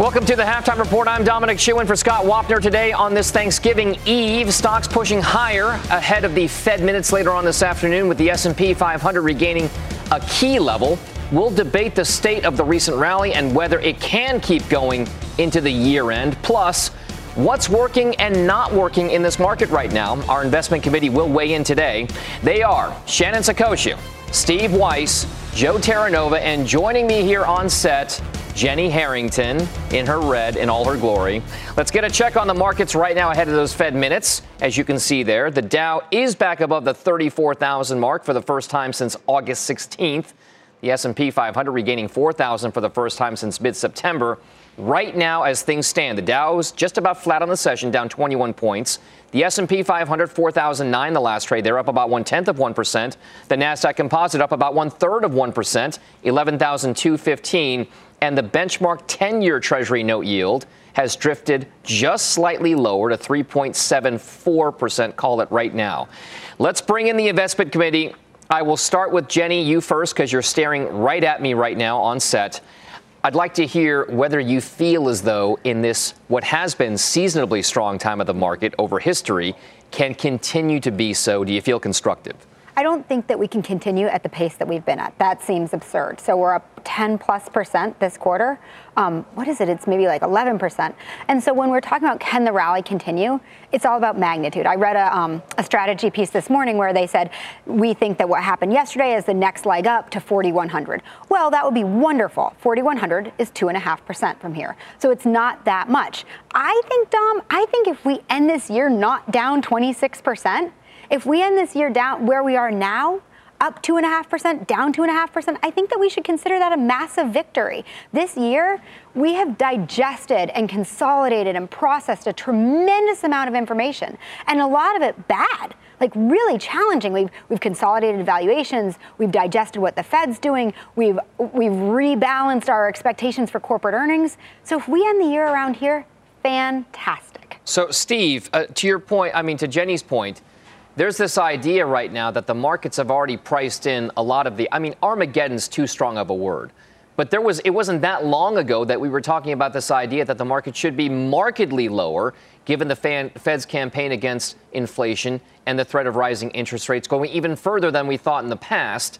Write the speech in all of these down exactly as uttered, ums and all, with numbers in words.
Welcome to the Halftime Report. I'm Dominic Chiu, and for Scott Wapner today on this Thanksgiving Eve. Stocks pushing higher ahead of the Fed minutes later on this afternoon, with the S and P five hundred regaining a key level. We'll debate the state of the recent rally and whether it can keep going into the year end. Plus, what's working and not working in this market right now. Our investment committee will weigh in today. They are Shannon Sakoshi, Steve Weiss, Joe Terranova, and joining me here on set, Jenny Harrington in her red in all her glory. Let's get a check on the markets right now ahead of those Fed minutes. As you can see there, the Dow is back above the thirty-four thousand mark for the first time since August sixteenth. The S and P five hundred regaining four thousand for the first time since mid-September. Right now, as things stand, the Dow is just about flat on the session, down twenty-one points. The S and P five hundred, four thousand nine the last trade. They're up about one-tenth of one percent. The NASDAQ Composite up about one-third of one percent, eleven thousand two hundred fifteen. And the benchmark ten-year Treasury note yield has drifted just slightly lower to three point seven four percent. Call it right now. Let's bring in the investment committee. I will start with Jenny, you first, because you're staring right at me right now on set. I'd like to hear whether you feel as though in this, what has been seasonably strong time of the market over history, can continue to be so. Do you feel constructive? I don't think that we can continue at the pace that we've been at. That seems absurd. So we're up ten plus percent this quarter. Um, what is it? It's maybe like eleven percent. And so when we're talking about can the rally continue, it's all about magnitude. I read a, um, a strategy piece this morning where they said, we think that what happened yesterday is the next leg up to forty-one hundred. Well, that would be wonderful. forty-one hundred is two point five percent from here. So it's not that much. I think, Dom, I think if we end this year not down twenty-six percent, if we end this year down where we are now, up two point five percent, down two point five percent, I think that we should consider that a massive victory. This year, we have digested and consolidated and processed a tremendous amount of information, and a lot of it bad, like really challenging. We've, we've consolidated valuations. We've digested what the Fed's doing. We've, we've rebalanced our expectations for corporate earnings. So if we end the year around here, fantastic. So, Steve, uh, to your point, I mean, to Jenny's point, there's this idea right now that the markets have already priced in a lot of the, I mean, Armageddon's too strong of a word, but there was, it wasn't that long ago that we were talking about this idea that the market should be markedly lower given the fan, Fed's campaign against inflation and the threat of rising interest rates going even further than we thought in the past.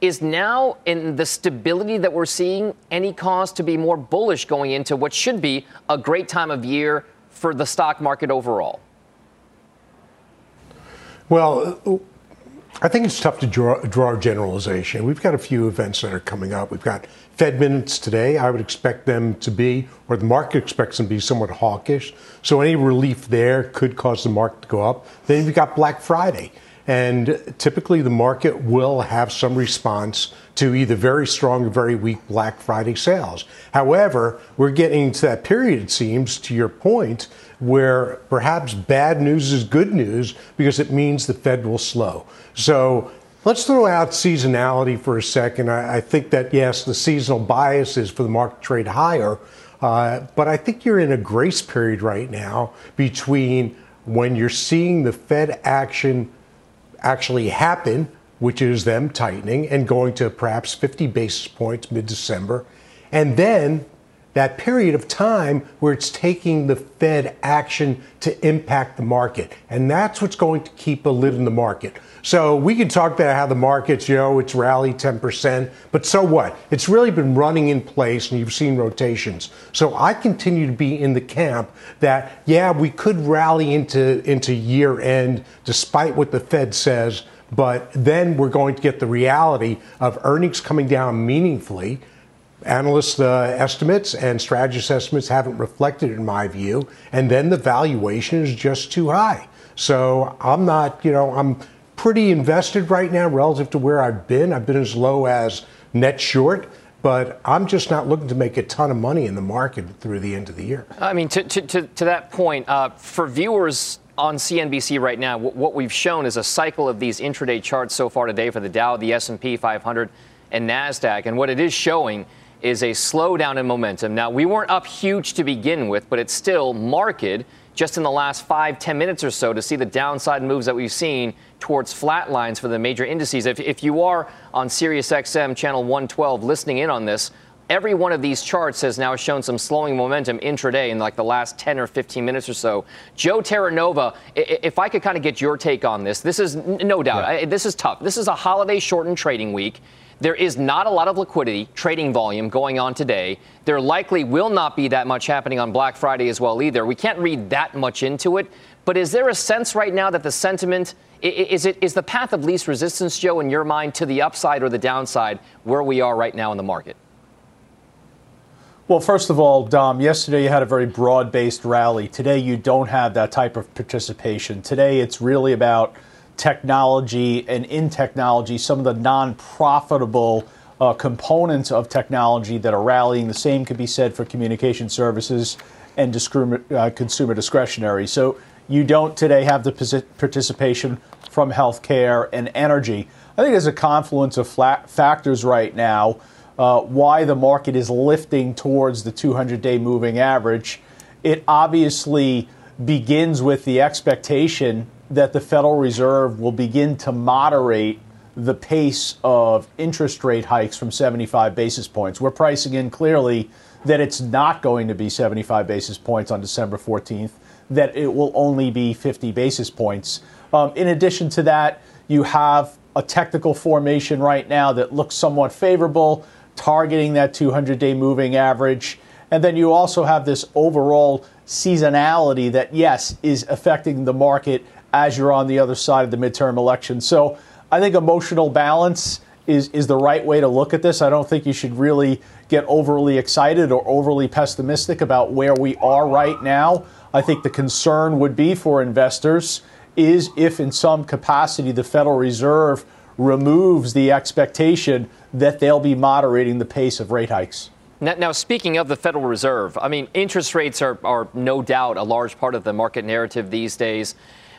Is now, in the stability that we're seeing, any cause to be more bullish going into what should be a great time of year for the stock market overall? Well, I think it's tough to draw, draw a generalization. We've got a few events that are coming up. We've got Fed minutes today. I would expect them to be, or the market expects them to be, somewhat hawkish. So any relief there could cause the market to go up. Then you've got Black Friday. And typically the market will have some response to either very strong or very weak Black Friday sales. However, we're getting to that period, it seems, to your point, where perhaps bad news is good news because it means the Fed will slow. So let's throw out seasonality for a second. I, I think that, yes, the seasonal bias is for the market to trade higher, uh, but I think you're in a grace period right now between when you're seeing the Fed action actually happen, which is them tightening and going to perhaps fifty basis points mid-December. And then that period of time where it's taking the Fed action to impact the market. And that's what's going to keep a lid in the market. So we can talk about how the market's, you know, it's rallied ten percent, but so what? It's really been running in place and you've seen rotations. So I continue to be in the camp that, yeah, we could rally into, into year end despite what the Fed says, but then we're going to get the reality of earnings coming down meaningfully, analysts' uh, estimates and strategists' estimates haven't reflected, in my view, and then the valuation is just too high. So I'm not, you know, I'm pretty invested right now relative to where I've been. I've been as low as net short, but I'm just not looking to make a ton of money in the market through the end of the year. I mean, to, to, to, to that point, uh, for viewers on C N B C right now, w- what we've shown is a cycle of these intraday charts so far today for the Dow, the S and P five hundred, and NASDAQ. And what it is showing is a slowdown in momentum. Now, we weren't up huge to begin with, but it's still marked just in the last five, ten minutes or so to see the downside moves that we've seen towards flat lines for the major indices. If, if you are on SiriusXM channel one twelve listening in on this, every one of these charts has now shown some slowing momentum intraday in like the last ten or fifteen minutes or so. Joe Terranova, if I could kind of get your take on this, this is no doubt, yeah. I, this is tough. This is a holiday shortened trading week. There is not a lot of liquidity, trading volume going on today. There likely will not be that much happening on Black Friday as well either. We can't read that much into it. But is there a sense right now that the sentiment, is it is the path of least resistance, Joe, in your mind, to the upside or the downside where we are right now in the market? Well, first of all, Dom, yesterday you had a very broad-based rally. Today you don't have that type of participation. Today it's really about technology, and in technology, some of the non-profitable uh, components of technology that are rallying. The same could be said for communication services and discrim- uh, consumer discretionary. So you don't today have the posi- participation from healthcare and energy. I think there's a confluence of flat factors right now uh, why the market is lifting towards the two hundred day moving average. It obviously begins with the expectation that the Federal Reserve will begin to moderate the pace of interest rate hikes from seventy-five basis points. We're pricing in clearly that it's not going to be seventy-five basis points on December fourteenth, that it will only be fifty basis points. Um, in addition to that, you have a technical formation right now that looks somewhat favorable, targeting that two hundred day moving average. And then you also have this overall seasonality that, yes, is affecting the market as you're on the other side of the midterm election. So I think emotional balance is, is the right way to look at this. I don't think you should really get overly excited or overly pessimistic about where we are right now. I think the concern would be for investors is if in some capacity the Federal Reserve removes the expectation that they'll be moderating the pace of rate hikes. Now, now, speaking of the Federal Reserve, I mean, interest rates are, are no doubt a large part of the market narrative these days.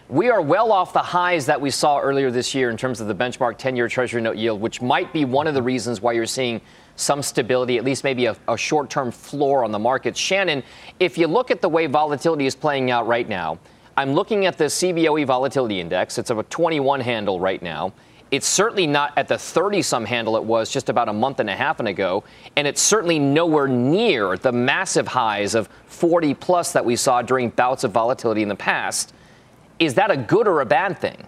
We are well off the highs that we saw earlier this year in terms of the benchmark ten-year Treasury note yield, which might be one of the reasons why you're seeing some stability, at least maybe a, a short-term floor on the market. Shannon, if you look at the way volatility is playing out right now, I'm looking at the C B O E volatility index. It's of a twenty-one handle right now. It's certainly not at the thirty-some handle it was just about a month and a half ago, and it's certainly nowhere near the massive highs of forty-plus that we saw during bouts of volatility in the past. Is that a good or a bad thing?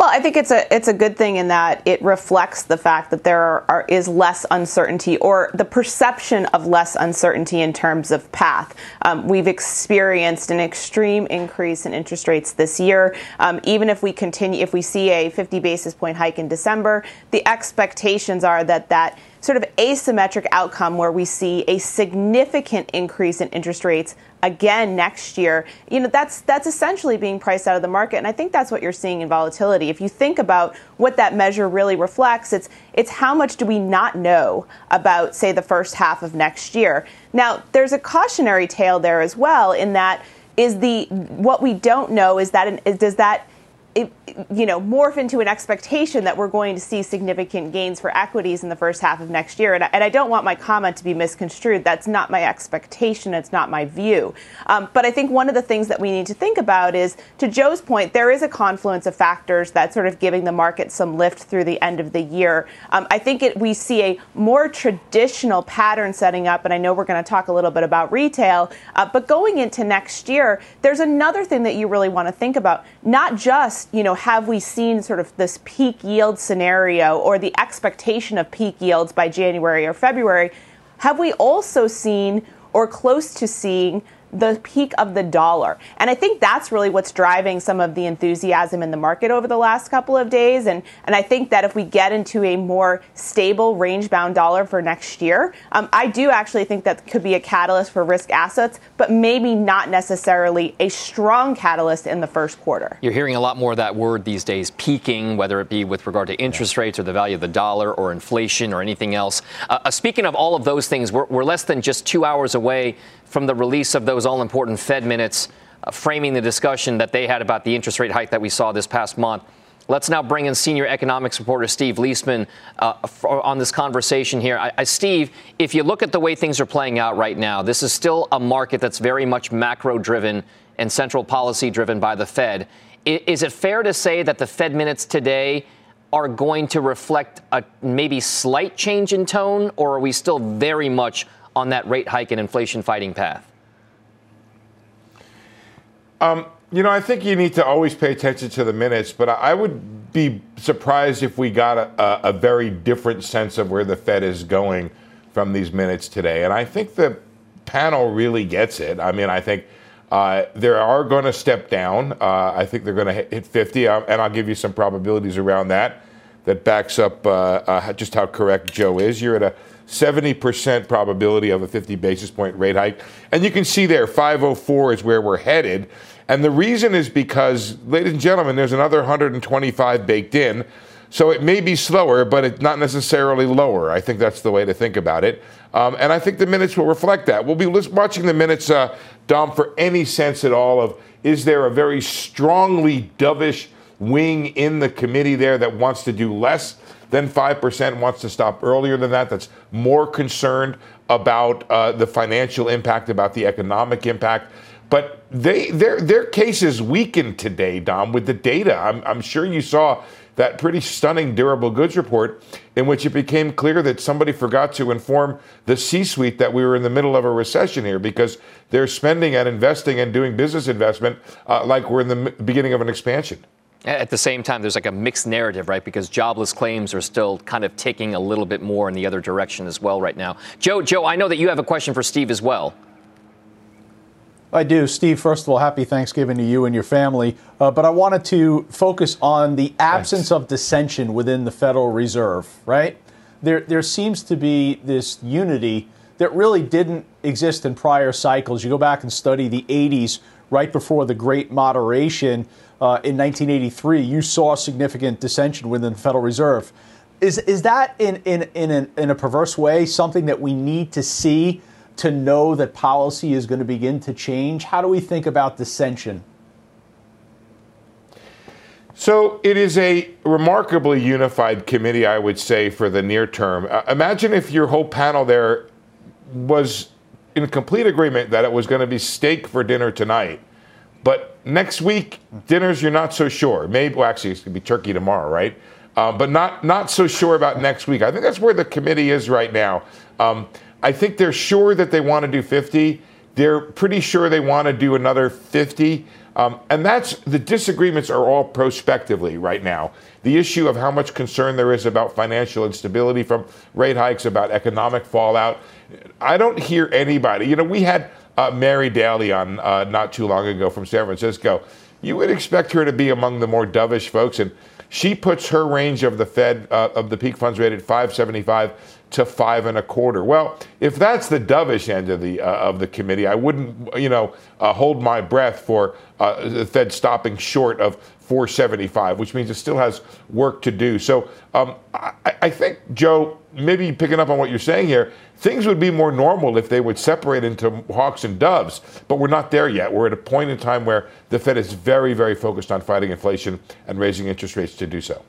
Well, I think it's a it's a good thing in that it reflects the fact that there are, are, is less uncertainty, or the perception of less uncertainty in terms of path. Um, we've experienced an extreme increase in interest rates this year. Um, even if we continue, if we see a fifty basis point hike in December, the expectations are that that sort of asymmetric outcome where we see a significant increase in interest rates again next year, you know, that's that's essentially being priced out of the market. And I think that's what you're seeing in volatility. If you think about what that measure really reflects, it's it's how much do we not know about, say, the first half of next year. Now, there's a cautionary tale there as well, in that is the what we don't know is that is, does that It, you know, morph into an expectation that we're going to see significant gains for equities in the first half of next year. And I, and I don't want my comment to be misconstrued. That's not my expectation. It's not my view. Um, but I think one of the things that we need to think about is, to Joe's point, there is a confluence of factors that's sort of giving the market some lift through the end of the year. Um, I think it, we see a more traditional pattern setting up, and I know we're going to talk a little bit about retail. Uh, but going into next year, there's another thing that you really want to think about, not just you know, have we seen sort of this peak yield scenario or the expectation of peak yields by January or February? Have we also seen or close to seeing the peak of the dollar. And I think that's really what's driving some of the enthusiasm in the market over the last couple of days. And, and I think that if we get into a more stable range-bound dollar for next year, um, I do actually think that could be a catalyst for risk assets, but maybe not necessarily a strong catalyst in the first quarter. You're hearing a lot more of that word these days, peaking, whether it be with regard to interest rates or the value of the dollar or inflation or anything else. Uh, speaking of all of those things, we're, we're less than just two hours away from the release of those all-important Fed minutes, uh, framing the discussion that they had about the interest rate hike that we saw this past month. Let's now bring in senior economics reporter Steve Leisman uh, on this conversation here. I, I, Steve, if you look at the way things are playing out right now, this is still a market that's very much macro-driven and central policy-driven by the Fed. I, is it fair to say that the Fed minutes today are going to reflect a maybe slight change in tone, or are we still very much on that rate hike and inflation fighting path? Um, you know, I think you need to always pay attention to the minutes, but I would be surprised if we got a, a very different sense of where the Fed is going from these minutes today. And I think the panel really gets it. I mean, I think uh, they are going to step down. Uh, I think they're going to hit fifty, uh, and I'll give you some probabilities around that that backs up uh, uh, just how correct Joe is. You're at a seventy percent probability of a fifty basis point rate hike. And you can see there, five oh four is where we're headed. And the reason is because, ladies and gentlemen, there's another one hundred twenty-five baked in. So it may be slower, but it's not necessarily lower. I think that's the way to think about it. Um, and I think the minutes will reflect that. We'll be watching the minutes, uh, Dom, for any sense at all of, is there a very strongly dovish wing in the committee there that wants to do less than five percent, wants to stop earlier than that, that's more concerned about uh, the financial impact, about the economic impact. But they, their, their case is weakened today, Dom, with the data. I'm, I'm sure you saw that pretty stunning durable goods report in which it became clear that somebody forgot to inform the C-suite that we were in the middle of a recession here, because they're spending and investing and doing business investment uh, like we're in the beginning of an expansion. At the same time, there's like a mixed narrative, right? Because jobless claims are still kind of ticking a little bit more in the other direction as well right now. Joe, Joe, I know that you have a question for Steve as well. I do. Steve, first of all, happy Thanksgiving to you and your family. Uh, but I wanted to focus on the absence Thanks. of dissension within the Federal Reserve, right? There, there seems to be this unity that really didn't exist in prior cycles. You go back and study the eighties, right before the Great Moderation, Uh, in nineteen eighty-three, you saw significant dissension within the Federal Reserve. Is is that in in in a, in a perverse way something that we need to see to know that policy is going to begin to change? How do we think about dissension? So it is a remarkably unified committee, I would say, for the near term. Uh, imagine if your whole panel there was in complete agreement that it was going to be steak for dinner tonight, but next week, dinners, you're not so sure. Maybe, well, actually, it's going to be turkey tomorrow, right? Uh, but not, not so sure about next week. I think that's where the committee is right now. Um, I think they're sure that they want to do fifty. They're pretty sure they want to do another fifty. Um, and that's, the disagreements are all prospectively right now. The issue of how much concern there is about financial instability from rate hikes, about economic fallout. I don't hear anybody. You know, we had Uh, Mary Daly on uh, not too long ago from San Francisco. You would expect her to be among the more dovish folks, and she puts her range of the Fed uh, of the peak funds rate at five seventy-five to five and a quarter. Well, if that's the dovish end of the uh, of the committee, I wouldn't, you know, uh, hold my breath for uh, the Fed stopping short of four seventy-five, which means it still has work to do. So um, I, I think, Joe, maybe picking up on what you're saying here, things would be more normal if they would separate into hawks and doves, but we're not there yet. We're at a point in time where the Fed is very, very focused on fighting inflation and raising interest rates to do so.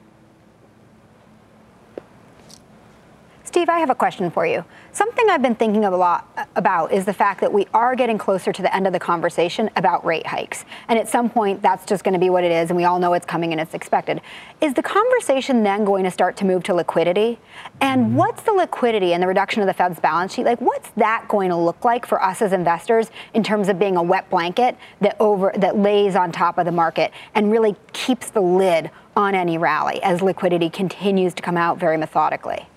Steve, I have a question for you. Something I've been thinking a lot about is the fact that we are getting closer to the end of the conversation about rate hikes. And at some point, that's just going to be what it is, and we all know it's coming and it's expected. Is the conversation then going to start to move to liquidity? And what's the liquidity and the reduction of the Fed's balance sheet? Like, what's that going to look like for us as investors in terms of being a wet blanket that over that lays on top of the market and really keeps the lid on any rally as liquidity continues to come out very methodically?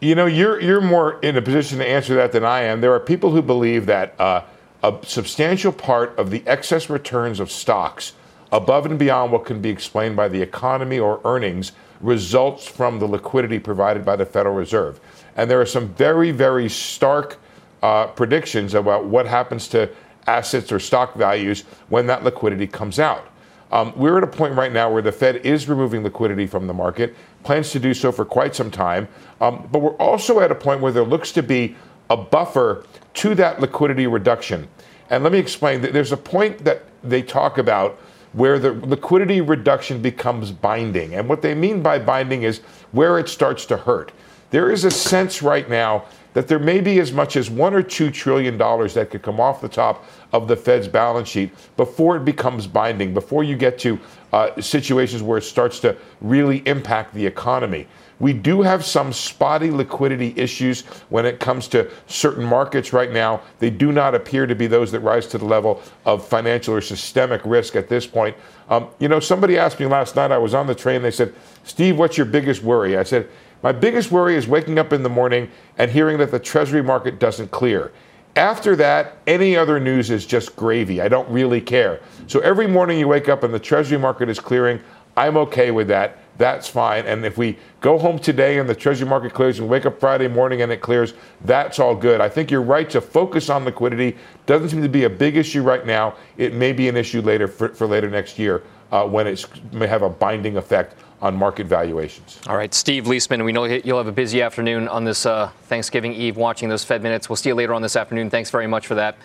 You know, you're, you're more in a position to answer that than I am. There are people who believe that uh, a substantial part of the excess returns of stocks above and beyond what can be explained by the economy or earnings results from the liquidity provided by the Federal Reserve. And there are some very, very stark uh, predictions about what happens to assets or stock values when that liquidity comes out. Um, we're at a point right now where the Fed is removing liquidity from the market, plans to do so for quite some time, um, but we're also at a point where there looks to be a buffer to that liquidity reduction. And let me explain, there's a point that they talk about where the liquidity reduction becomes binding. And what they mean by binding is where it starts to hurt. There is a sense right now that there may be as much as one or two trillion dollars that could come off the top of the Fed's balance sheet before it becomes binding, before you get to uh, situations where it starts to really impact the economy. We do have some spotty liquidity issues when it comes to certain markets right now. They do not appear to be those that rise to the level of financial or systemic risk at this point. Um, you know, somebody asked me last night, I was on the train, they said, Steve, what's your biggest worry? I said, my biggest worry is waking up in the morning and hearing that the Treasury market doesn't clear. After that, any other news is just gravy. I don't really care. So every morning you wake up and the Treasury market is clearing, I'm okay with that. That's fine. And if we go home today and the Treasury market clears and wake up Friday morning and it clears, that's all good. I think you're right to focus on liquidity. Doesn't seem to be a big issue right now. It may be an issue later for, for later next year uh, when it may have a binding effect on market valuations. All right, Steve Leisman, we know you'll have a busy afternoon on this uh, Thanksgiving Eve watching those Fed minutes. We'll see you later on this afternoon. Thanks very much for that.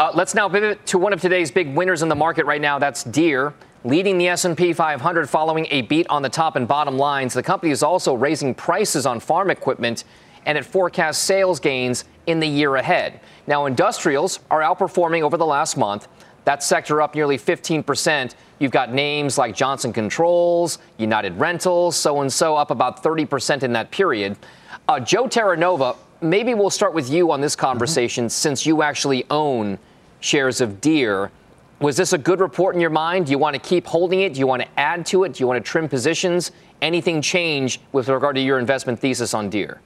Uh, let's now pivot to one of today's big winners in the market right now. That's Deere, leading the S and P five hundred following a beat on the top and bottom lines. The company is also raising prices on farm equipment, and it forecasts sales gains in the year ahead. Now, industrials are outperforming over the last month. That sector up nearly fifteen percent. You've got names like Johnson Controls, United Rentals, so-and-so up about thirty percent in that period. Uh, Joe Terranova, maybe we'll start with you on this conversation, mm-hmm. since you actually own shares of Deere. Was this a good report in your mind? Do you want to keep holding it? Do you want to add to it? Do you want to trim positions? Anything change with regard to your investment thesis on Deere?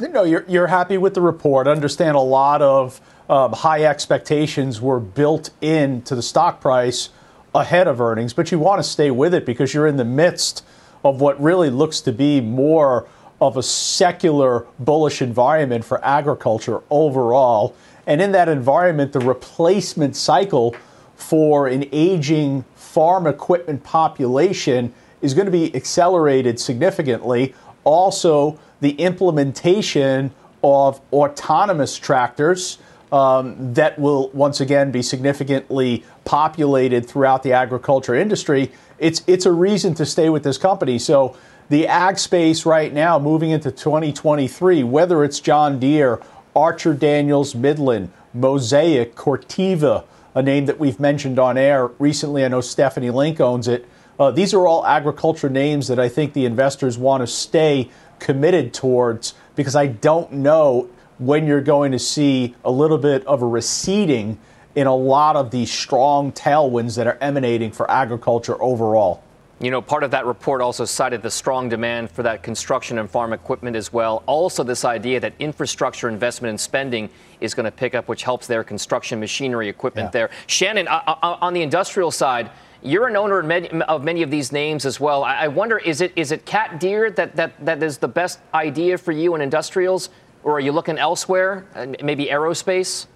No, you're, you're happy with the report. I understand a lot of uh, high expectations were built into the stock price ahead of earnings, but you want to stay with it because you're in the midst of what really looks to be more of a secular bullish environment for agriculture overall. And in that environment, the replacement cycle for an aging farm equipment population is going to be accelerated significantly. Also, the implementation of autonomous tractors um, that will once again be significantly populated throughout the agriculture industry. It's, it's a reason to stay with this company. So the ag space right now, moving into twenty twenty-three, whether it's John Deere, Archer Daniels Midland, Mosaic, Corteva, a name that we've mentioned on air recently. I know Stephanie Link owns it. Uh, these are all agriculture names that I think the investors want to stay committed towards because I don't know when you're going to see a little bit of a receding in a lot of these strong tailwinds that are emanating for agriculture overall. You know, part of that report also cited the strong demand for that construction and farm equipment as well. Also, this idea that infrastructure investment and spending is going to pick up, which helps their construction machinery equipment yeah. there. Shannon, uh, uh, on the industrial side, you're an owner of many, of many of these names as well. I, I wonder, is it is it Cat Deere that, that, that is the best idea for you in industrials, or are you looking elsewhere, maybe aerospace?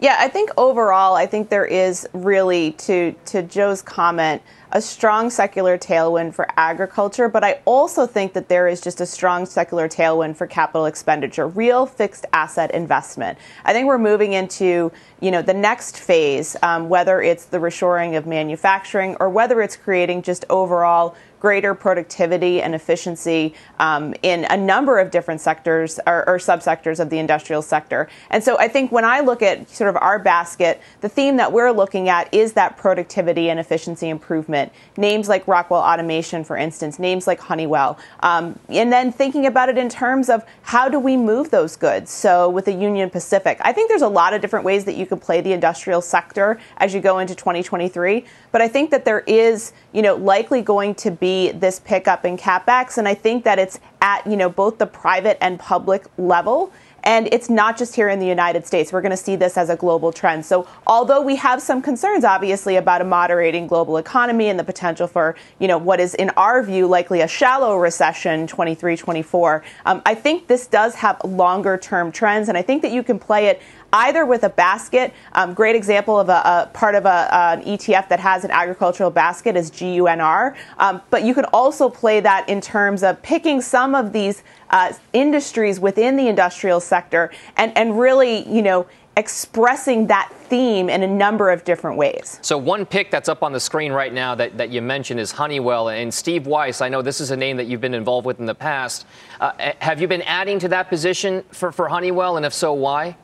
Yeah, I think overall, I think there is really, to, to Joe's comment, a strong secular tailwind for agriculture. But I also think that there is just a strong secular tailwind for capital expenditure, real fixed asset investment. I think we're moving into, you know, the next phase, um, whether it's the reshoring of manufacturing or whether it's creating just overall greater productivity and efficiency um, in a number of different sectors or, or subsectors of the industrial sector. And so I think when I look at sort of our basket, the theme that we're looking at is that productivity and efficiency improvement. Names like Rockwell Automation, for instance, names like Honeywell. Um, and then thinking about it in terms of how do we move those goods? So with the Union Pacific, I think there's a lot of different ways that you can play the industrial sector as you go into twenty twenty-three. But I think that there is, you know, likely going to be this pickup in CapEx, and I think that it's at, you know, both the private and public level. And it's not just here in the United States. We're going to see this as a global trend. So although we have some concerns, obviously, about a moderating global economy and the potential for, you know, what is, in our view, likely a shallow recession, twenty-three, twenty-four, um, I think this does have longer term trends. And I think that you can play it either with a basket. Um, great example of a, a part of a, uh, an E T F that has an agricultural basket is G U N R. Um, but you can also play that in terms of picking some of these uh, industries within the industrial sector and, and really, you know, expressing that theme in a number of different ways. So one pick that's up on the screen right now that, that you mentioned is Honeywell. And Steve Weiss, I know this is a name that you've been involved with in the past. Uh, have you been adding to that position for, for Honeywell? And if so, why?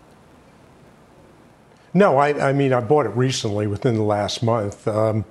No, I, I mean, I bought it recently within the last month. Um,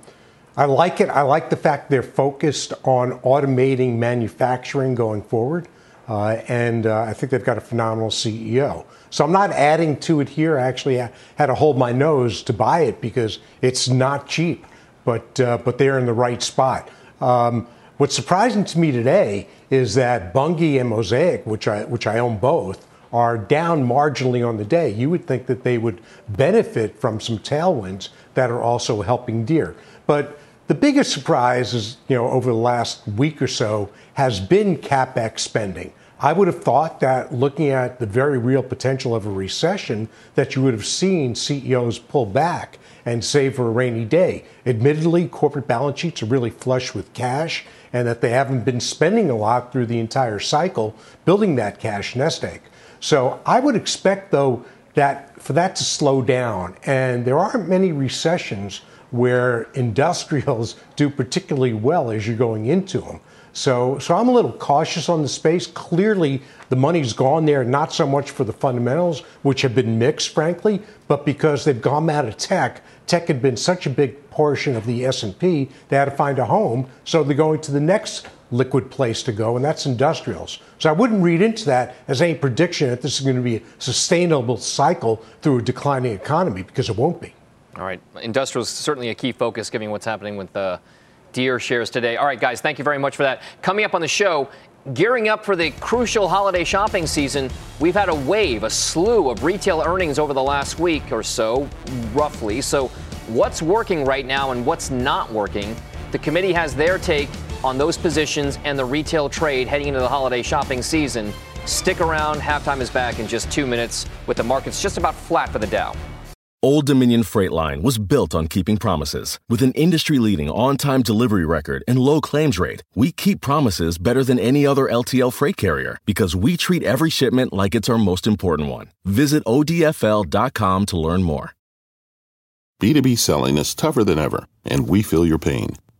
I like it. I like the fact they're focused on automating manufacturing going forward. Uh, and uh, I think they've got a phenomenal C E O. So I'm not adding to it here. I actually had to hold my nose to buy it because it's not cheap, but, uh, but they're in the right spot. Um, what's surprising to me today is that Bunge and Mosaic, which I, which I own both, are down marginally on the day. You would think that they would benefit from some tailwinds that are also helping Deere. But the biggest surprise is, you know, over the last week or so has been CapEx spending. I would have thought that looking at the very real potential of a recession, that you would have seen C E Os pull back and save for a rainy day. Admittedly, corporate balance sheets are really flush with cash and that they haven't been spending a lot through the entire cycle building that cash nest egg. So I would expect, though, that for that to slow down. And there aren't many recessions where industrials do particularly well as you're going into them. So, so I'm a little cautious on the space. Clearly, the money's gone there, not so much for the fundamentals, which have been mixed, frankly, but because they've gone out of tech. Tech had been such a big portion of the S and P, they had to find a home. So they're going to the next liquid place to go, and that's industrials. So I wouldn't read into that as any prediction that this is going to be a sustainable cycle through a declining economy, because it won't be. All right. Industrials certainly a key focus, given what's happening with uh, Deere shares today. All right, guys, thank you very much for that. Coming up on the show, gearing up for the crucial holiday shopping season, we've had a wave, a slew of retail earnings over the last week or so, roughly. So what's working right now and what's not working? The committee has their take on those positions and the retail trade heading into the holiday shopping season. Stick around. Halftime is back in just two minutes with the markets just about flat for the Dow. Old Dominion Freight Line was built on keeping promises. With an industry-leading on-time delivery record and low claims rate, we keep promises better than any other L T L freight carrier because we treat every shipment like it's our most important one. Visit O D F L dot com to learn more. B two B selling is tougher than ever, and we feel your pain.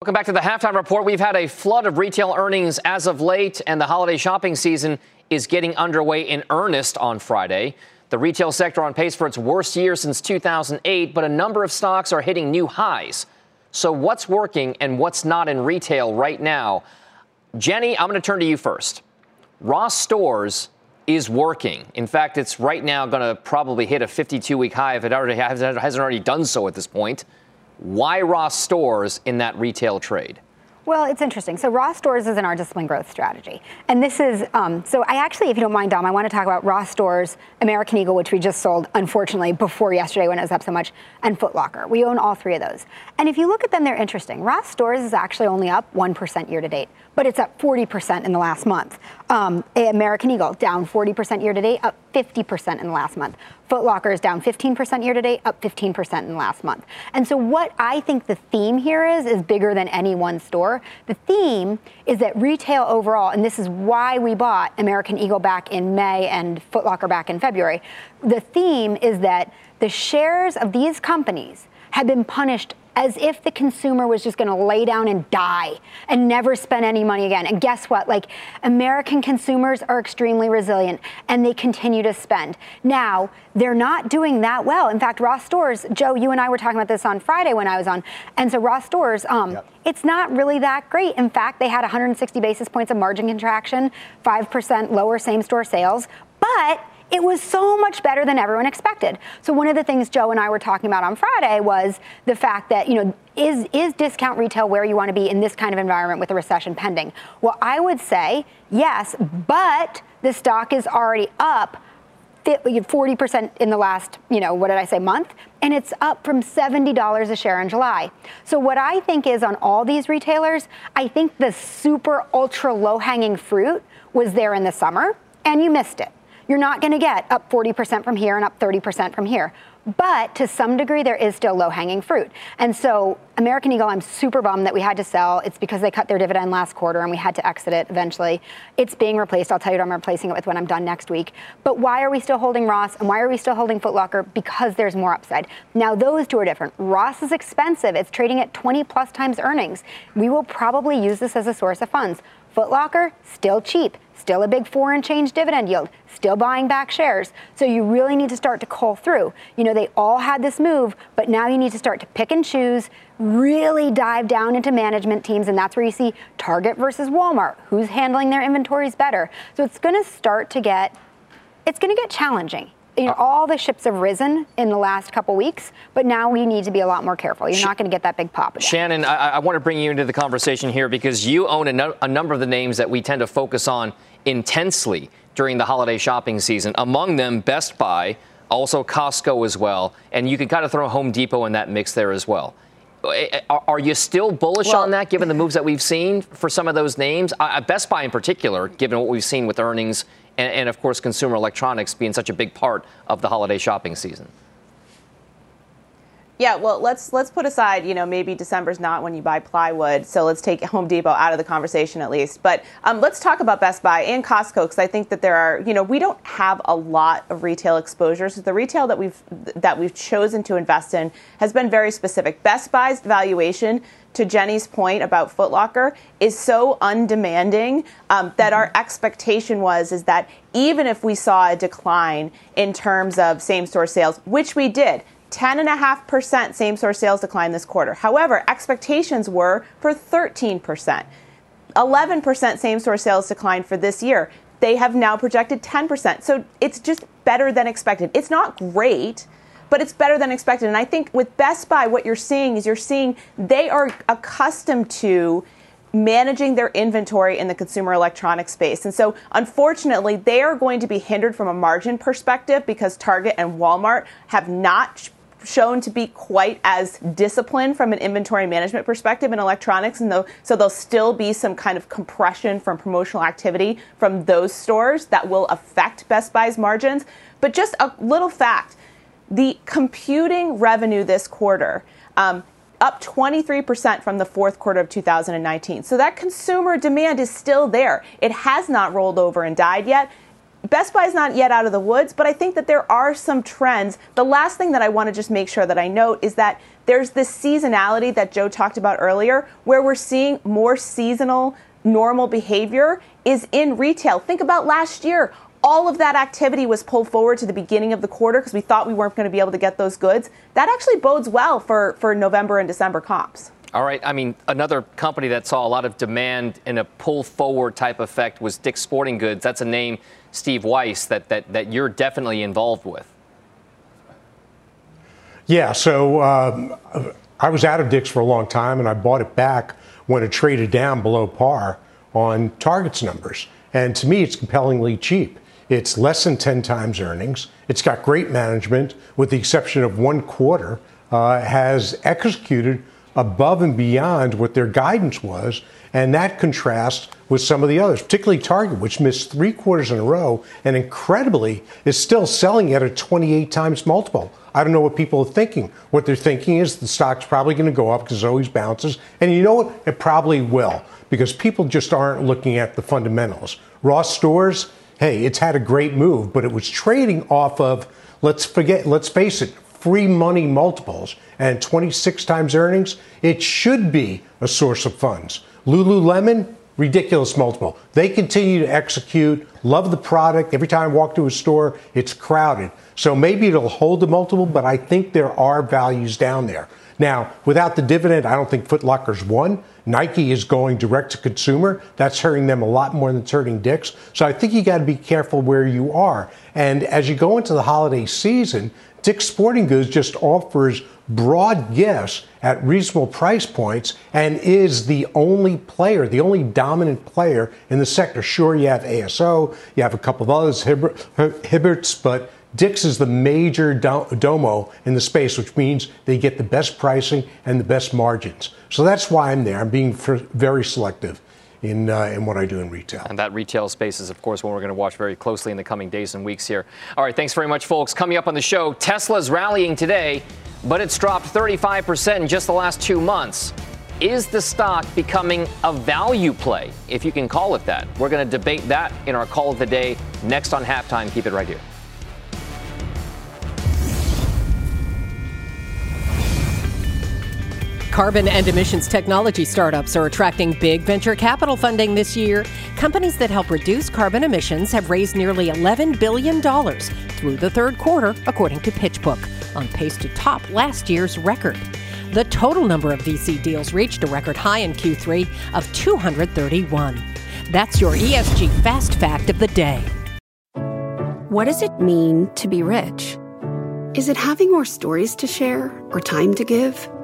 Welcome back to the Halftime Report. We've had a flood of retail earnings as of late, and the holiday shopping season is getting underway in earnest on Friday. The retail sector on pace for its worst year since two thousand eight, but a number of stocks are hitting new highs. So what's working and what's not in retail right now? Jenny, I'm going to turn to you first. Ross Stores is working. In fact, it's right now going to probably hit a fifty-two-week high if it already hasn't already done so at this point. Why Ross Stores in that retail trade? Well, it's interesting. So Ross Stores is in our disciplined growth strategy. And this is, um, so I actually, if you don't mind, Dom, I want to talk about Ross Stores, American Eagle, which we just sold, unfortunately, before yesterday when it was up so much, and Foot Locker. We own all three of those. And if you look at them, they're interesting. Ross Stores is actually only up one percent year to date, but it's up forty percent in the last month. Um, American Eagle, down forty percent year to date, up fifty percent in the last month. Foot Locker is down fifteen percent year to date, up fifteen percent in the last month. And so what I think the theme here is, is bigger than any one store. The theme is that retail overall, and this is why we bought American Eagle back in May and Foot Locker back in February, the theme is that the shares of these companies have been punished as if the consumer was just gonna lay down and die and never spend any money again. And guess what? Like, American consumers are extremely resilient and they continue to spend. Now, they're not doing that well. In fact, Ross Stores, Joe, you and I were talking about this on Friday when I was on. And so Ross Stores, um, yep. it's not really that great. In fact, they had one hundred sixty basis points of margin contraction, five percent lower same store sales, but it was so much better than everyone expected. So one of the things Joe and I were talking about on Friday was the fact that, you know, is is discount retail where you want to be in this kind of environment with a recession pending? Well, I would say yes, but the stock is already up forty percent in the last, you know, what did I say, month? And it's up from seventy dollars a share in July. So what I think is on all these retailers, I think the super ultra low-hanging fruit was there in the summer, and you missed it. You're not going to get up forty percent from here and up thirty percent from here. But to some degree, there is still low-hanging fruit. And so American Eagle, I'm super bummed that we had to sell. It's because they cut their dividend last quarter and we had to exit it eventually. It's being replaced. I'll tell you what I'm replacing it with when I'm done next week. But why are we still holding Ross and why are we still holding Foot Locker? Because there's more upside. Now, those two are different. Ross is expensive. It's trading at twenty plus times earnings. We will probably use this as a source of funds. Foot Locker, still cheap, still a big four and change dividend yield, still buying back shares. So you really need to start to cull through. You know, they all had this move, but now you need to start to pick and choose, really dive down into management teams, and that's where you see Target versus Walmart, who's handling their inventories better. So it's gonna start to get, it's gonna get challenging. You know, all the ships have risen in the last couple weeks, but now we need to be a lot more careful. You're Sh- not going to get that big pop again. Shannon, I, I want to bring you into the conversation here because you own a, no- a number of the names that we tend to focus on intensely during the holiday shopping season. Among them, Best Buy, also Costco as well, and you can kind of throw Home Depot in that mix there as well. Are you still bullish well, on that, given the moves that we've seen for some of those names? Uh, Best Buy in particular, given what we've seen with earnings And, and, of course, consumer electronics being such a big part of the holiday shopping season. Yeah, well, let's let's put aside, you know, maybe December's not when you buy plywood. So let's take Home Depot out of the conversation at least. But um, let's talk about Best Buy and Costco, because I think that there are, you know, we don't have a lot of retail exposures. So the retail that we've that we've chosen to invest in has been very specific. Best Buy's valuation, to Jenny's point about Foot Locker, is so undemanding um, that mm-hmm. our expectation was is that even if we saw a decline in terms of same-store sales, which we did, ten point five percent same-store sales decline this quarter. However, expectations were for thirteen percent. eleven percent same-store sales decline for this year. They have now projected ten percent. So it's just better than expected. It's not great, but it's better than expected. And I think with Best Buy, what you're seeing is you're seeing they are accustomed to managing their inventory in the consumer electronics space. And so, unfortunately, they are going to be hindered from a margin perspective because Target and Walmart have not sh- shown to be quite as disciplined from an inventory management perspective in electronics. And though, so there'll still be some kind of compression from promotional activity from those stores that will affect Best Buy's margins. But just a little fact, the computing revenue this quarter, um, up twenty-three percent from the fourth quarter of two thousand nineteen. So that consumer demand is still there. It has not rolled over and died yet. Best Buy is not yet out of the woods, but I think that there are some trends. The last thing that I want to just make sure that I note is that there's this seasonality that Joe talked about earlier, where we're seeing more seasonal normal behavior is in retail. Think about last year. All of that activity was pulled forward to the beginning of the quarter because we thought we weren't going to be able to get those goods. That actually bodes well for, for November and December comps. All right. I mean, another company that saw a lot of demand in a pull forward type effect was Dick's Sporting Goods. That's a name, Steve Weiss, that that, that you're definitely involved with. Yeah. So uh, I was out of Dick's for a long time, and I bought it back when it traded down below par on Target's numbers. And to me, it's compellingly cheap. It's less than ten times earnings. It's got great management, with the exception of one quarter, uh, has executed above and beyond what their guidance was, and that contrasts with some of the others, particularly Target, which missed three quarters in a row and incredibly is still selling at a twenty-eight times multiple. I don't know what people are thinking. What they're thinking is the stock's probably going to go up because it always bounces. And you know what? It probably will, because people just aren't looking at the fundamentals. Ross Stores, hey, it's had a great move, but it was trading off of, let's forget, let's face it, free money multiples and twenty-six times earnings. It should be a source of funds. Lululemon, ridiculous multiple. They continue to execute, love the product. Every time I walk to a store, it's crowded. So maybe it'll hold the multiple, but I think there are values down there. Now, without the dividend, I don't think Foot Locker's won. Nike is going direct to consumer. That's hurting them a lot more than it's hurting Dick's. So I think you got to be careful where you are. And as you go into the holiday season, Dick's Sporting Goods just offers broad gifts at reasonable price points and is the only player, the only dominant player in the sector. Sure, you have A S O, you have a couple of others, Hibbert's, but Dick's is the major domo in the space, which means they get the best pricing and the best margins. So that's why I'm there. I'm being very selective in uh, in what I do in retail. And that retail space is, of course, one we're going to watch very closely in the coming days and weeks here. All right, thanks very much, folks. Coming up on the show, Tesla's rallying today, but it's dropped thirty-five percent in just the last two months. Is the stock becoming a value play, if you can call it that? We're going to debate that in our call of the day next on Halftime. Keep it right here. Carbon and emissions technology startups are attracting big venture capital funding this year. Companies that help reduce carbon emissions have raised nearly eleven billion dollars through the third quarter, according to PitchBook, on pace to top last year's record. The total number of V C deals reached a record high in Q three of two hundred thirty-one. That's your E S G Fast Fact of the day. What does it mean to be rich? Is it having more stories to share or time to give?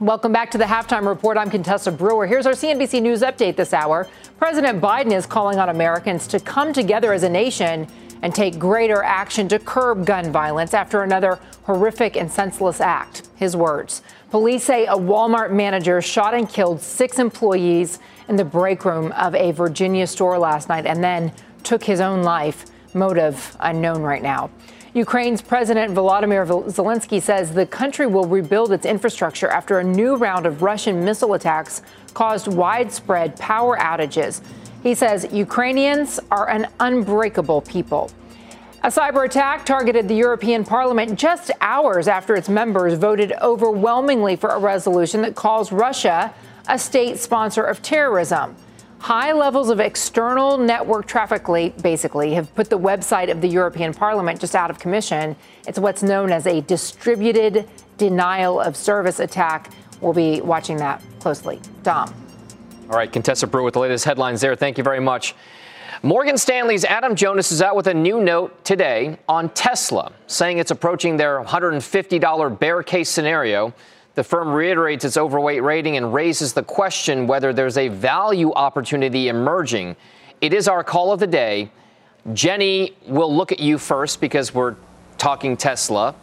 Welcome back to the Halftime Report. I'm Contessa Brewer. Here's our C N B C News update this hour. President Biden is calling on Americans to come together as a nation and take greater action to curb gun violence after another horrific and senseless act. His words. Police say a Walmart manager shot and killed six employees in the break room of a Virginia store last night and then took his own life. Motive unknown right now. Ukraine's President Volodymyr Zelensky says the country will rebuild its infrastructure after a new round of Russian missile attacks caused widespread power outages. He says Ukrainians are an unbreakable people. A cyber attack targeted the European Parliament just hours after its members voted overwhelmingly for a resolution that calls Russia a state sponsor of terrorism. High levels of external network traffic, basically, have put the website of the European Parliament just out of commission. It's what's known as a distributed denial of service attack. We'll be watching that closely. Dom. All right, Contessa Brewer with the latest headlines there. Thank you very much. Morgan Stanley's Adam Jonas is out with a new note today on Tesla, saying it's approaching their one hundred fifty dollars bear case scenario. The firm reiterates its overweight rating and raises the question whether there's a value opportunity emerging. It is our call of the day. Jenny, we'll look at you first because we're talking Tesla,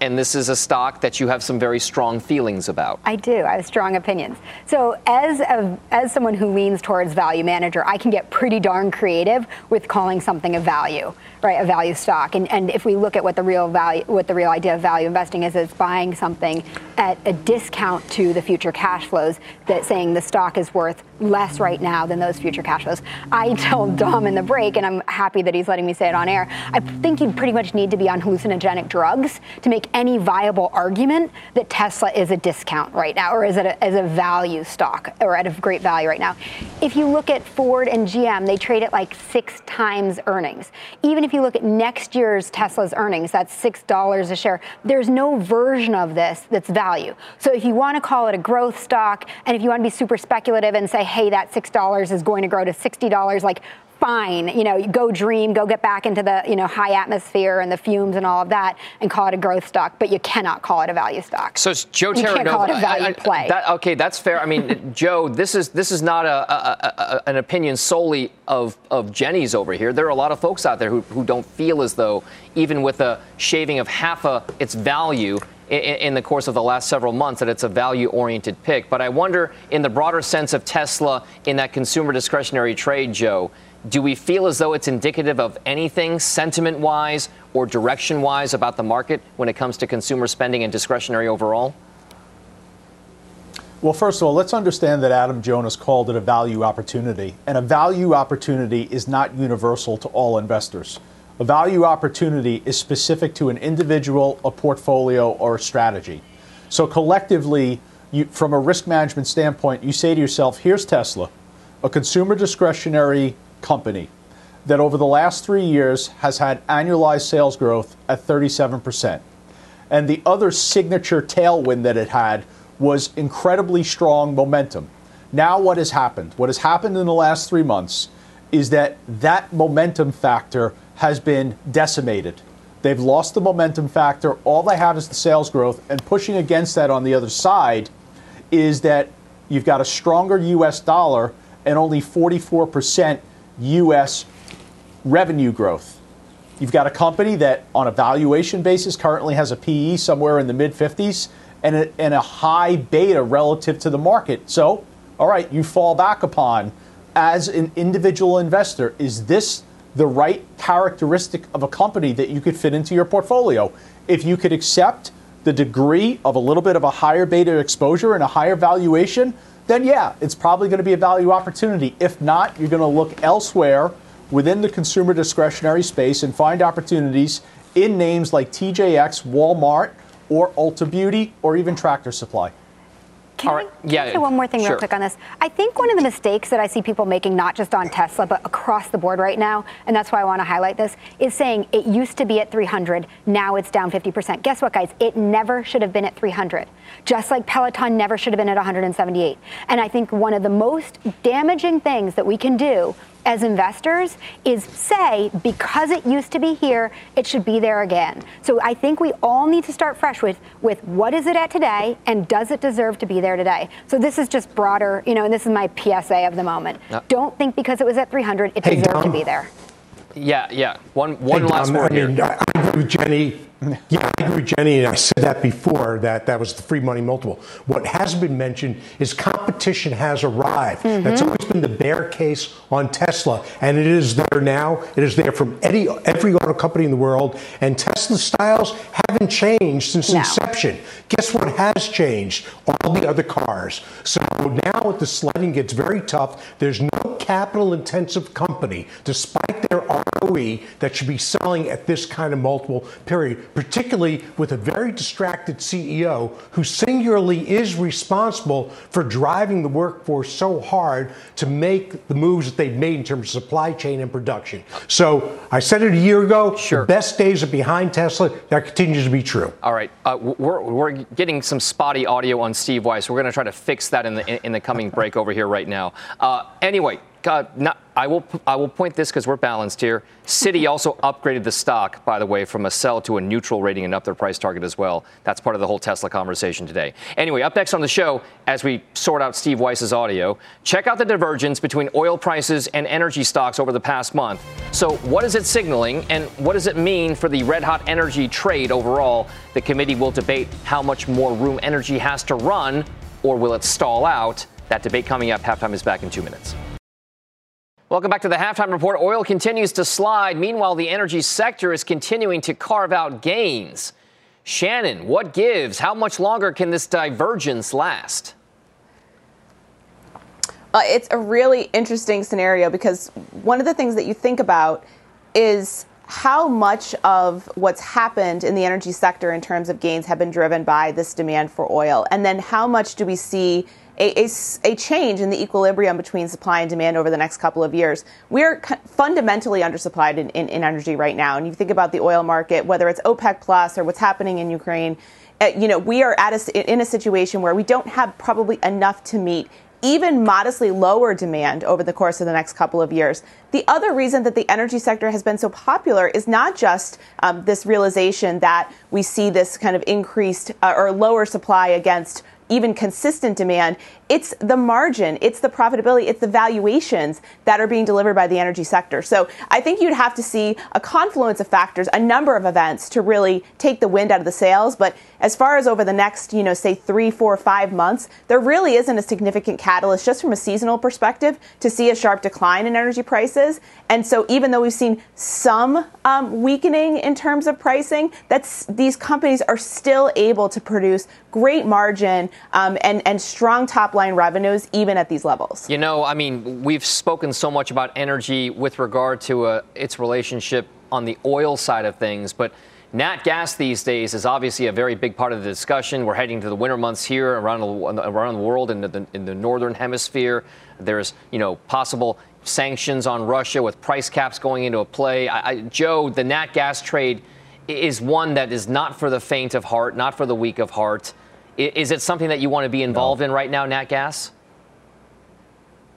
and this is a stock that you have some very strong feelings about. I do. I have strong opinions. So as a, as someone who leans towards value manager, I can get pretty darn creative with calling something a value, right? A value stock. And and if we look at what the real value, what the real idea of value investing is, it's buying something at a discount to the future cash flows, that saying the stock is worth less right now than those future cash flows. I told Dom in the break, and I'm happy that he's letting me say it on air, I think you pretty much need to be on hallucinogenic drugs to make any viable argument that Tesla is a discount right now, or is it a, as a value stock, or at a great value right now. If you look at Ford and G M, they trade at like six times earnings. Even if you look at next year's Tesla's earnings, that's six dollars a share. There's no version of this that's value. So if you want to call it a growth stock, and if you want to be super speculative and say, hey, that six dollars is going to grow to sixty dollars, like, fine, you know, go dream, go get back into the, you know, high atmosphere and the fumes and all of that and call it a growth stock, but you cannot call it a value stock. So Joe Terranova, you can't call it a value I, I, play. That, okay, that's fair. I mean, Joe, this is this is not a, a, a an opinion solely of, of Jenny's over here. There are a lot of folks out there who, who don't feel as though, even with a shaving of half a its value in, in the course of the last several months, that it's a value-oriented pick. But I wonder, in the broader sense of Tesla in that consumer discretionary trade, Joe, do we feel as though it's indicative of anything sentiment-wise or direction-wise about the market when it comes to consumer spending and discretionary overall? Well, first of all, let's understand that Adam Jonas called it a value opportunity. And a value opportunity is not universal to all investors. A value opportunity is specific to an individual, a portfolio, or a strategy. So collectively, you, from a risk management standpoint, you say to yourself, here's Tesla, a consumer discretionary company that over the last three years has had annualized sales growth at thirty-seven percent. And the other signature tailwind that it had was incredibly strong momentum. Now what has happened? What has happened in the last three months is that that momentum factor has been decimated. They've lost the momentum factor. All they have is the sales growth. And pushing against that on the other side is that you've got a stronger U S dollar and only forty-four percent U S revenue growth. You've got a company that on a valuation basis currently has a P E somewhere in the mid fifties and a, and a high beta relative to the market. So, all right, you fall back upon as an individual investor, is this the right characteristic of a company that you could fit into your portfolio? If you could accept the degree of a little bit of a higher beta exposure and a higher valuation, then yeah, it's probably going to be a value opportunity. If not, you're going to look elsewhere within the consumer discretionary space and find opportunities in names like T J X, Walmart, or Ulta Beauty, or even Tractor Supply. Can, right. I, can yeah, I say one more thing sure. real quick on this? I think one of the mistakes that I see people making, not just on Tesla, but across the board right now, and that's why I want to highlight this, is saying it used to be at three hundred, now it's down fifty percent. Guess what, guys? It never should have been at three hundred, just like Peloton never should have been at one hundred seventy-eight. And I think one of the most damaging things that we can do as investors is say, because it used to be here, it should be there again. So I think we all need to start fresh with, with what is it at today and does it deserve to be there today? So this is just broader, you know, and this is my P S A of the moment. No. Don't think because it was at three hundred, it hey, deserved Dom. to be there. Yeah, yeah. One, one hey, last Dom, word I mean, here. I agree with Jenny. Yeah, I agree with Jenny, and I said that before, that that was the free money multiple. What has been mentioned is competition has arrived. Mm-hmm. That's always been the bear case on Tesla, and it is there now. It is there from any, every auto company in the world, and Tesla styles haven't changed since no. inception. Guess what has changed? All the other cars. So now the sledding gets very tough. There's no capital-intensive company, despite their R O E, that should be selling at this kind of multiple period, particularly with a very distracted C E O who singularly is responsible for driving the workforce so hard to make the moves that they've made in terms of supply chain and production. So I said it a year ago, sure. the best days are behind Tesla. That continues to be true. All right. Uh, we're, we're getting some spotty audio on Steve Weiss. We're going to try to fix that in the, in the coming break over here right now. Uh, anyway. Uh, not, I will I will point this because we're balanced here. Citi also upgraded the stock, by the way, from a sell to a neutral rating and up their price target as well. That's part of the whole Tesla conversation today. Anyway, up next on the show, as we sort out Steve Weiss's audio, check out the divergence between oil prices and energy stocks over the past month. So what is it signaling and what does it mean for the red hot energy trade overall? The committee will debate how much more room energy has to run, or will it stall out? That debate coming up. Halftime is back in two minutes. Welcome back to the Halftime Report. Oil continues to slide. Meanwhile, the energy sector is continuing to carve out gains. Shannon, what gives? How much longer can this divergence last? Uh, it's a really interesting scenario because one of the things that you think about is how much of what's happened in the energy sector in terms of gains have been driven by this demand for oil, and then how much do we see A, a, a change in the equilibrium between supply and demand over the next couple of years. We're fundamentally undersupplied in, in, in energy right now. And you think about the oil market, whether it's OPEC plus or what's happening in Ukraine, uh, you know, we are at a, in a situation where we don't have probably enough to meet even modestly lower demand over the course of the next couple of years. The other reason that the energy sector has been so popular is not just um, this realization that we see this kind of increased uh, or lower supply against even consistent demand. It's the margin, it's the profitability, it's the valuations that are being delivered by the energy sector. So I think you'd have to see a confluence of factors, a number of events to really take the wind out of the sails. But as far as over the next, you know, say three, four, five months, there really isn't a significant catalyst just from a seasonal perspective to see a sharp decline in energy prices. And so even though we've seen some um, weakening in terms of pricing, that's these companies are still able to produce great margin um, and, and strong top line revenues even at these levels. You know, I mean, we've spoken so much about energy with regard to uh, its relationship on the oil side of things, but nat gas these days is obviously a very big part of the discussion. We're heading to the winter months here around the, around the world in the, in the northern hemisphere. There's, you know, possible sanctions on Russia with price caps going into a play. I, I, Joe, the nat gas trade is one that is not for the faint of heart, not for the weak of heart. Is it something that you want to be involved no. in right now, nat gas?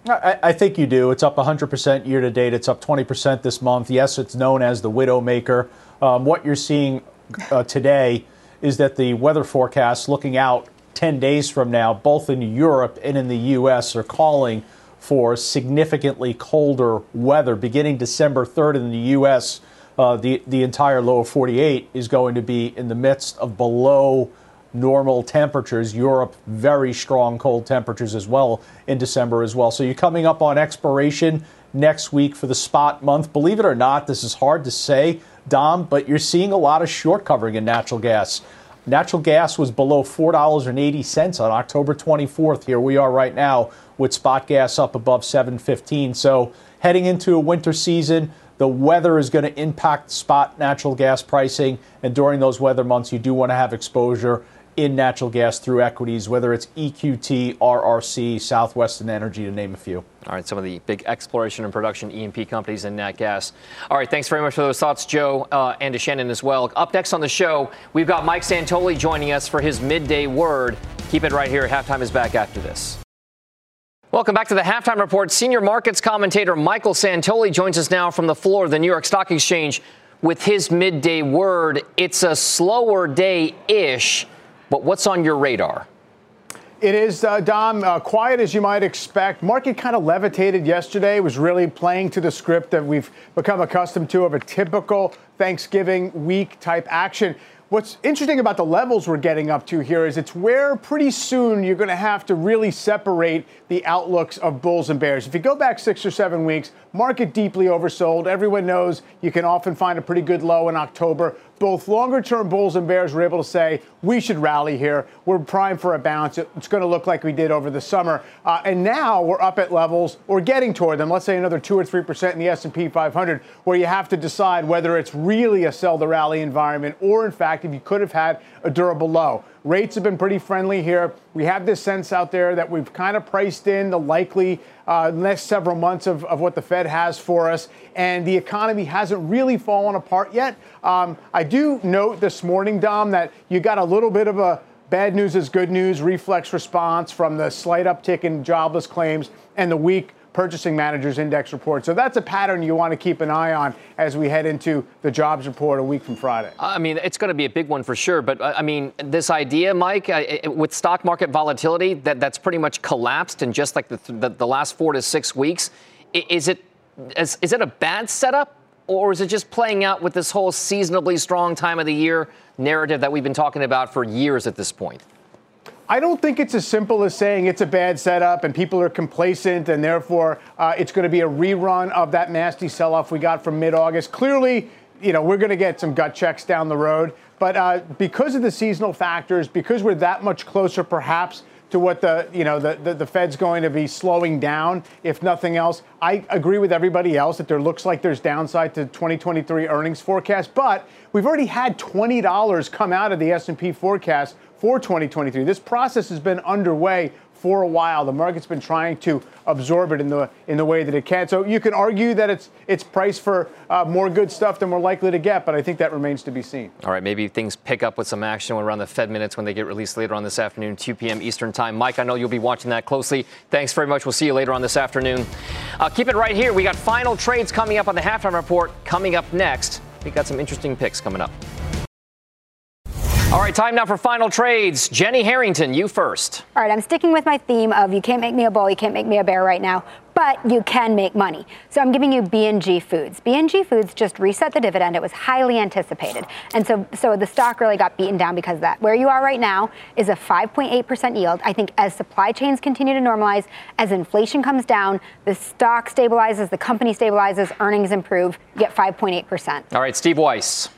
I, I think you do. It's up one hundred percent year to date. It's up twenty percent this month. Yes, it's known as the widow maker. Um, what you're seeing uh, today is that the weather forecasts looking out ten days from now, both in Europe and in the U S, are calling for significantly colder weather. Beginning December third in the U S, uh, the, the entire lower forty-eight is going to be in the midst of below normal temperatures. Europe, very strong cold temperatures as well in December as well. So you're coming up on expiration next week for the spot month. Believe it or not, this is hard to say, Dom, but you're seeing a lot of short covering in natural gas. Natural gas was below four dollars and eighty cents on October twenty-fourth. Here we are right now with spot gas up above seven fifteen. So heading into a winter season, the weather is going to impact spot natural gas pricing. And during those weather months, you do want to have exposure in natural gas through equities, whether it's E Q T, R R C, Southwestern Energy, to name a few. All right, some of the big exploration and production E and P companies in nat gas. All right, thanks very much for those thoughts, Joe, uh, and to Shannon as well. Up next on the show, we've got Mike Santoli joining us for his midday word. Keep it right here. Halftime is back after this. Welcome back to the Halftime Report. Senior markets commentator Michael Santoli joins us now from the floor of the New York Stock Exchange with his midday word. It's a slower day-ish. But what's on your radar? It is, uh, Dom, uh, quiet as you might expect. Market kind of levitated yesterday. It was really playing to the script that we've become accustomed to of a typical Thanksgiving week type action. What's interesting about the levels we're getting up to here is it's where pretty soon you're going to have to really separate the outlooks of bulls and bears. If you go back six or seven weeks, market deeply oversold. Everyone knows you can often find a pretty good low in October. Both longer-term bulls and bears were able to say, we should rally here. We're primed for a bounce. It's going to look like we did over the summer. Uh, and now we're up at levels or getting toward them, let's say another two or three percent in the S and P five hundred, where you have to decide whether it's really a sell-the-rally environment or, in fact, if you could have had a durable low. Rates have been pretty friendly here. We have this sense out there that we've kind of priced in the likely uh, next several months of, of what the Fed has for us, and the economy hasn't really fallen apart yet. Um, I do note this morning, Dom, that you got a little bit of a bad news is good news reflex response from the slight uptick in jobless claims and the weak Purchasing Managers Index report. So that's a pattern you want to keep an eye on as we head into the jobs report a week from Friday. I mean, it's going to be a big one for sure. But I mean, this idea, Mike, with stock market volatility, that that's pretty much collapsed in just like the, the, the last four to six weeks. Is it is, is it a bad setup, or is it just playing out with this whole seasonably strong time of the year narrative that we've been talking about for years at this point? I don't think it's as simple as saying it's a bad setup and people are complacent and therefore uh, it's going to be a rerun of that nasty sell-off we got from mid-August. Clearly, you know, we're going to get some gut checks down the road. But uh, because of the seasonal factors, because we're that much closer perhaps to what the, you know, the, the, the Fed's going to be slowing down, if nothing else, I agree with everybody else that there looks like there's downside to twenty twenty-three earnings forecast. But we've already had twenty dollars come out of the S and P forecast for twenty twenty-three. This process has been underway for a while. The market's been trying to absorb it in the in the way that it can. So you can argue that it's it's priced for uh, more good stuff than we're likely to get, but I think that remains to be seen. All right, maybe things pick up with some action around the Fed minutes when they get released later on this afternoon, two p.m. Eastern time. Mike, I know you'll be watching that closely. Thanks very much. We'll see you later on this afternoon. Uh, keep it right here. We got final trades coming up on the Halftime Report coming up next. We got some interesting picks coming up. All right, time now for final trades. Jenny Harrington, you first. All right, I'm sticking with my theme of you can't make me a bull, you can't make me a bear right now, but you can make money. So I'm giving you B and G Foods. B and G Foods just reset the dividend. It was highly anticipated. And so so the stock really got beaten down because of that. Where you are right now is a five point eight percent yield. I think as supply chains continue to normalize, as inflation comes down, the stock stabilizes, the company stabilizes, earnings improve, you get five point eight percent. All right, Steve Weiss.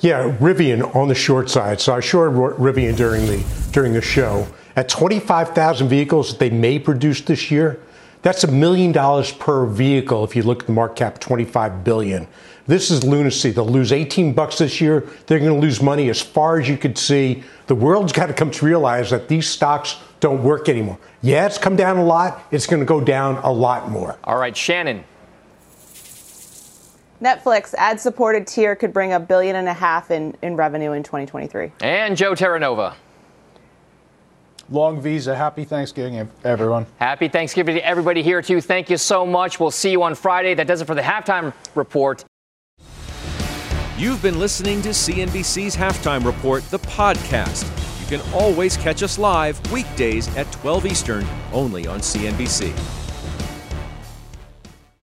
Yeah, Rivian on the short side. So I shorted Rivian during the during the show. At twenty-five thousand vehicles that they may produce this year, that's a million dollars per vehicle if you look at the market cap, twenty-five billion dollars. This is lunacy. They'll lose eighteen bucks this year. They're going to lose money as far as you could see. The world's got to come to realize that these stocks don't work anymore. Yeah, it's come down a lot. It's going to go down a lot more. All right, Shannon. Netflix ad-supported tier could bring a billion and a half in, in revenue in twenty twenty-three. And Joe Terranova. Long Visa. Happy Thanksgiving, everyone. Happy Thanksgiving to everybody here, too. Thank you so much. We'll see you on Friday. That does it for the Halftime Report. You've been listening to C N B C's Halftime Report, the podcast. You can always catch us live weekdays at twelve Eastern, only on C N B C.